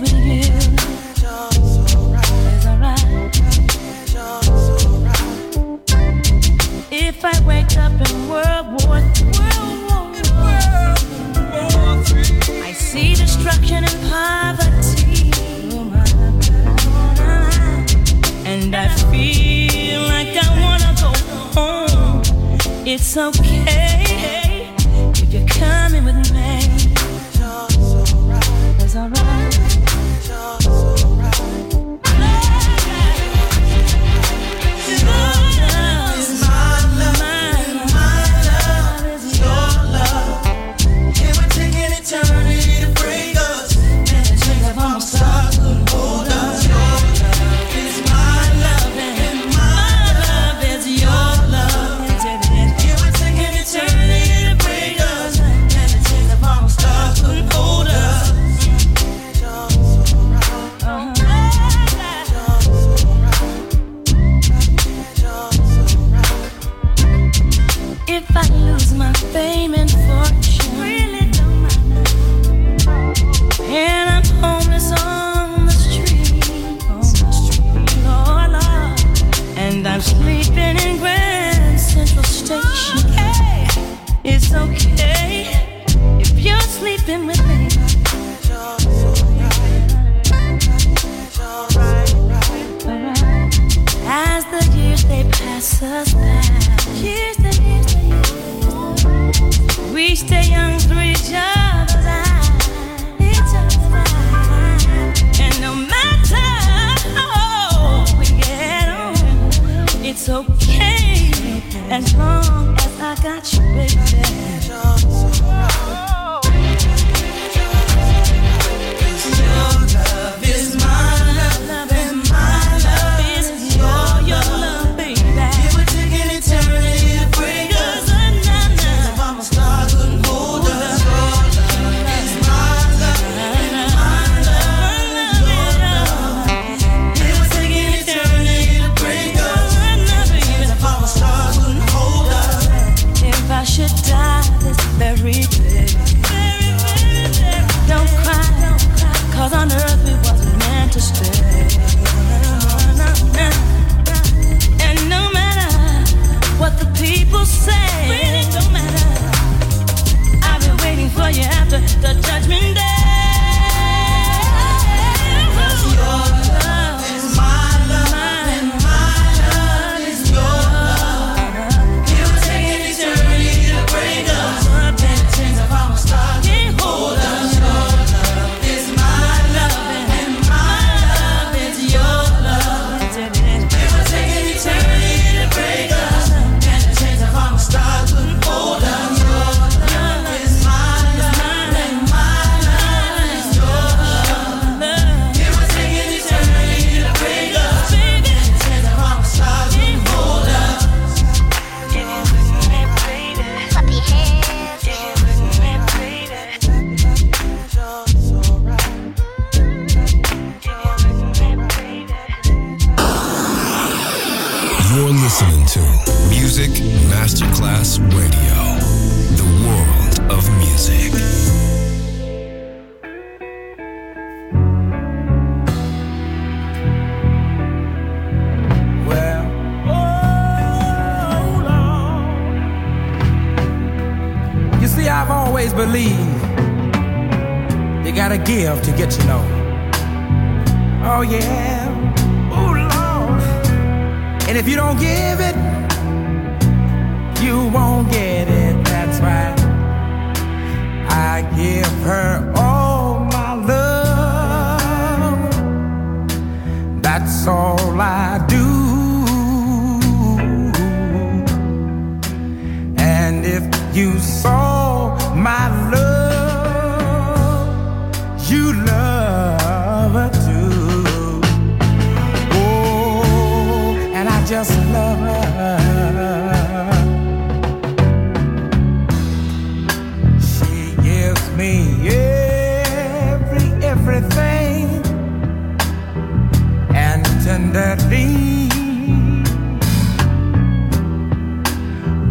sit with you. It's alright. It's alright. If I wake up in World War III, I see destruction and poverty, and I feel like I wanna go home. It's okay if you're coming with me. It's alright. It's alright. It's love is my love. My love is your love. It would take an eternity to break us. And the chains of our stars could hold us. Your love is my love, and my love is your love. It would take an eternity to break us. And the chains of our stars could hold us. If I lose my fame and fortune, really don't mind. And I'm homeless on the street, Lord. And I'm sleeping in Grand Central Station. Okay. It's okay if you're sleeping with me. As the years they pass us by, we stay young through each other's eyes, and no matter how we get on, it's okay as long as I got you, baby. Your love is mine. Cause on earth we wasn't meant to stay. And no matter what the people say, really don't matter. I've been waiting for you after the judgment day. Your love is my love, and my love is your love. You will take an eternity to break us, and the chains of our stars can't hold us. Music Masterclass Radio, the world of music. Well, oh Lord, you see, I've always believed you gotta give to get to know. Oh yeah, oh Lord, and if you don't give it, you won't get it, that's right. I give her all my love, that's all I do. And if you saw my love, you love her too. Oh, and I just love her. Me everything, and tenderly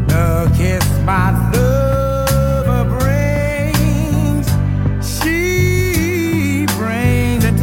the kiss my love brings, she brings it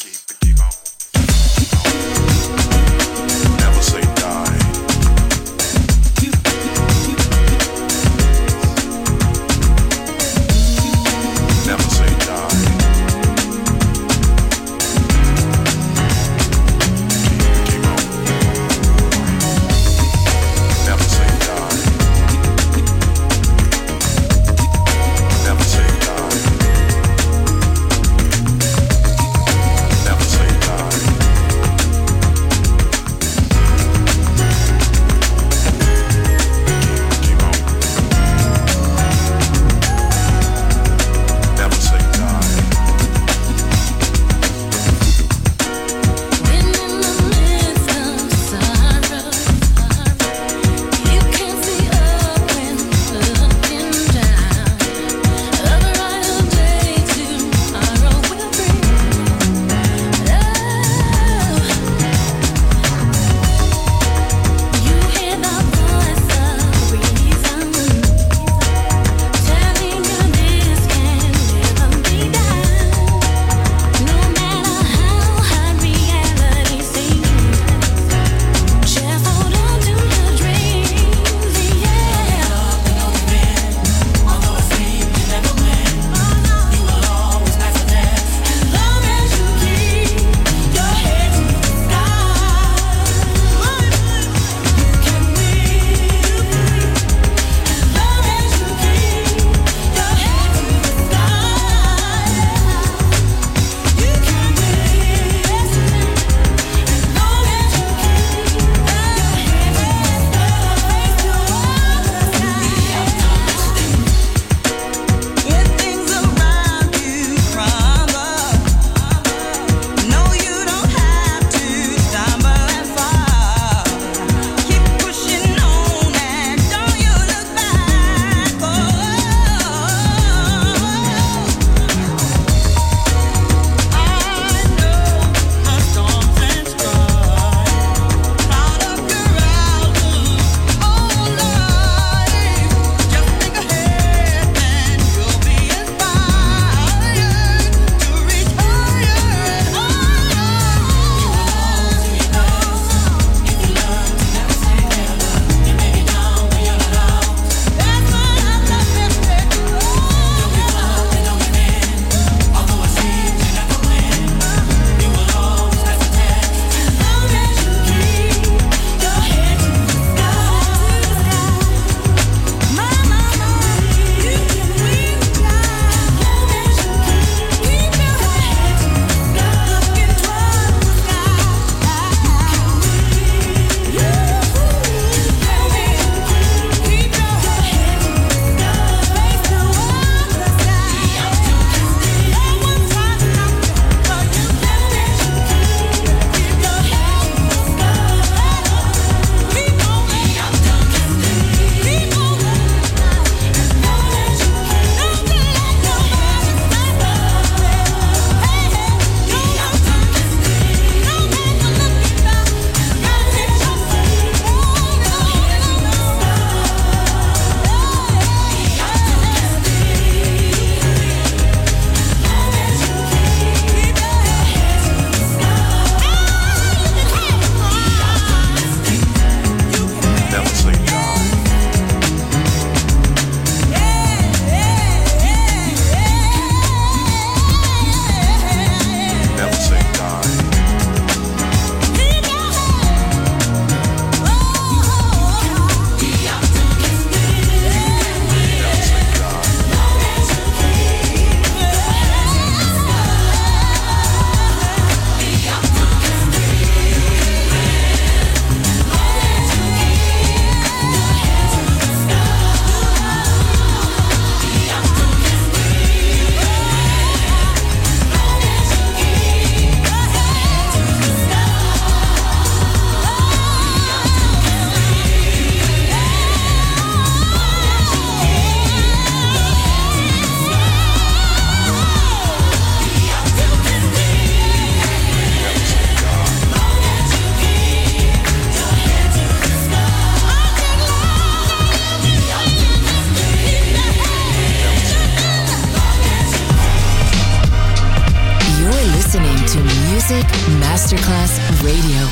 listening to Music Masterclass Radio.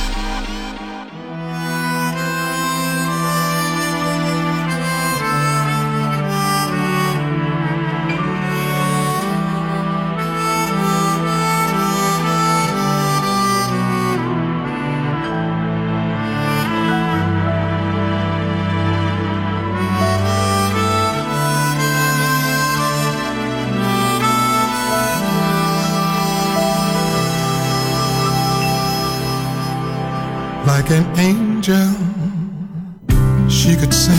Like an angel, she could sing.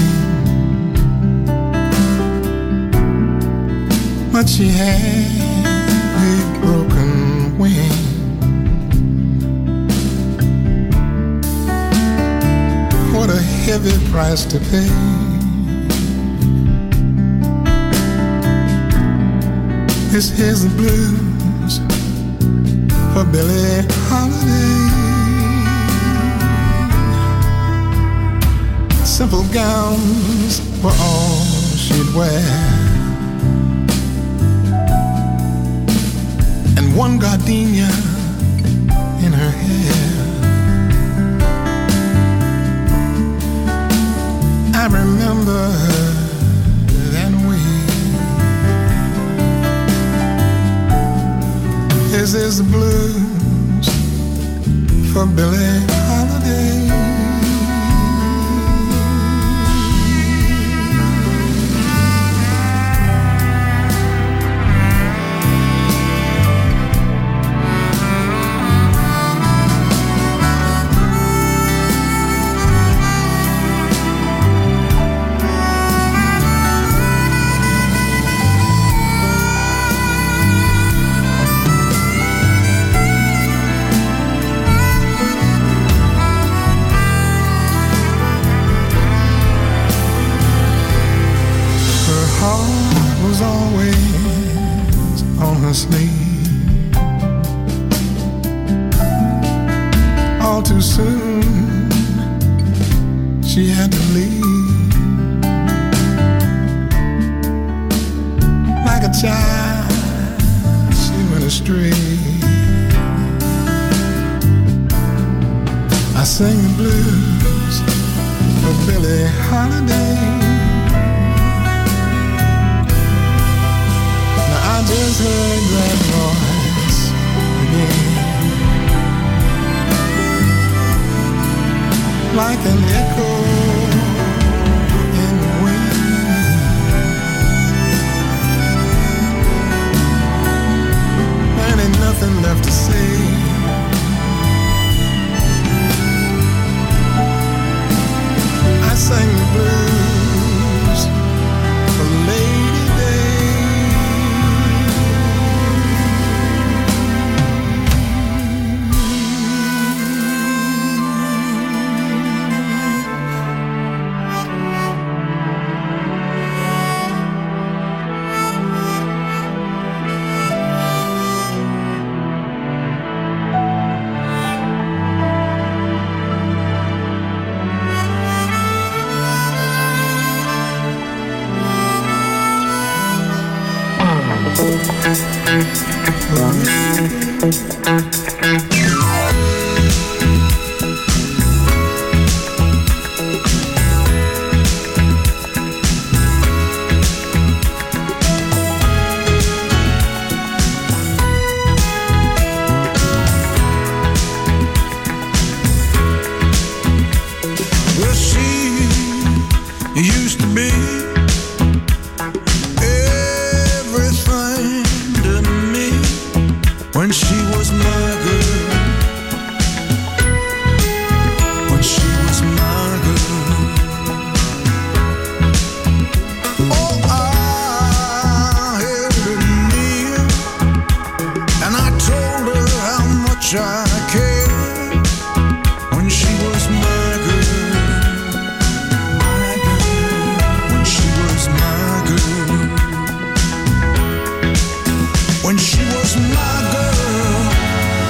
But she had a broken wing. What a heavy price to pay. It's his blues for Billie Holiday. Simple gowns were all she'd wear, and one gardenia in her hair. I remember her that way. This is the blues for Billie Holiday. When she was my girl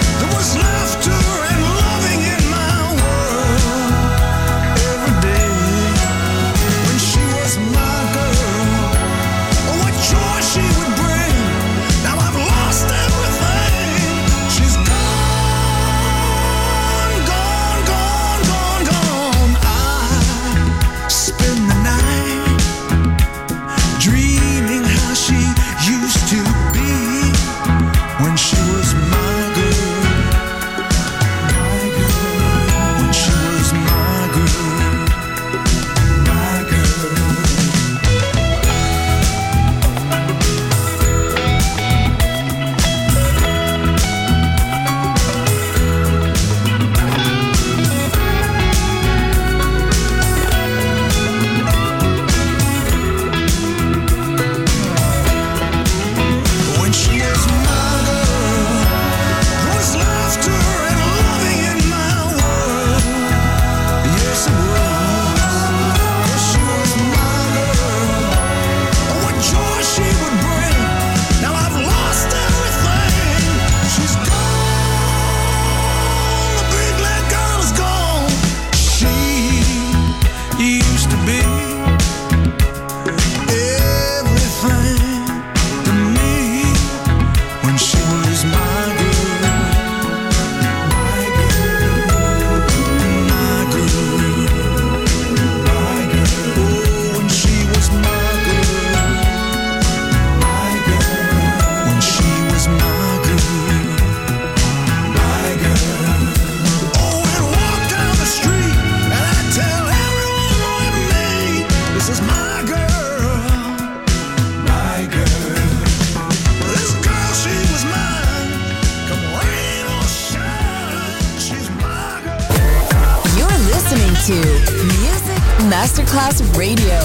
to Music Masterclass Radio,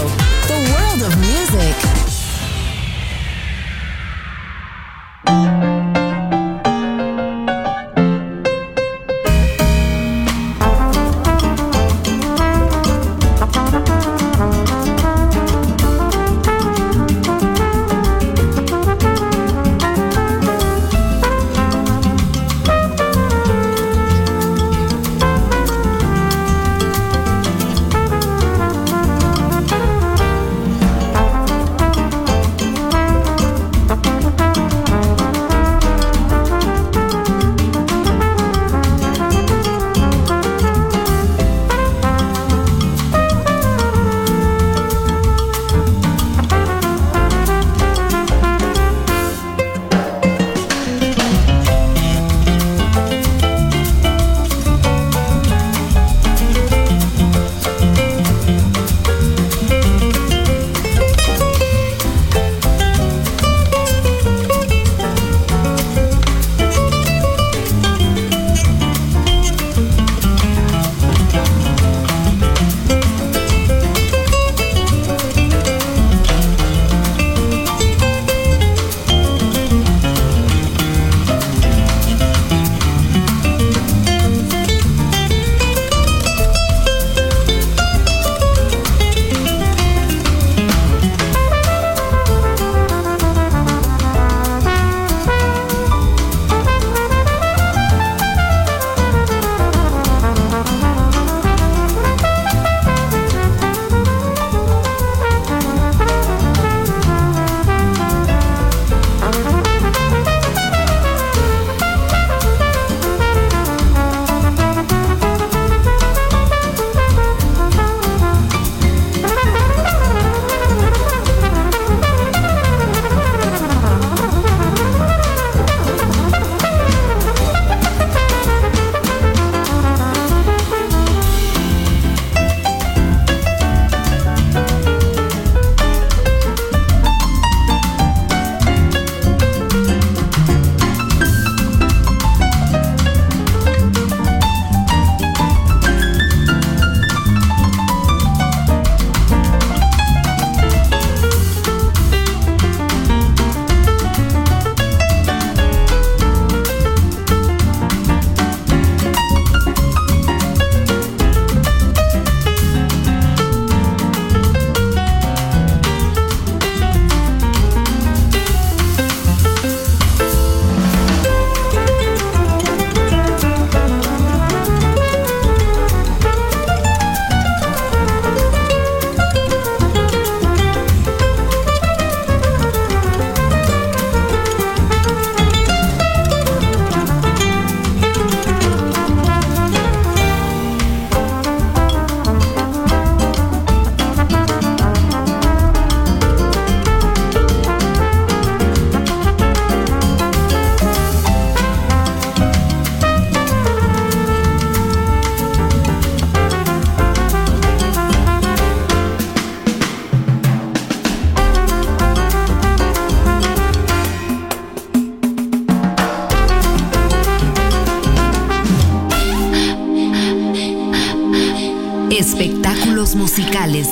the world of music. Espectáculos musicales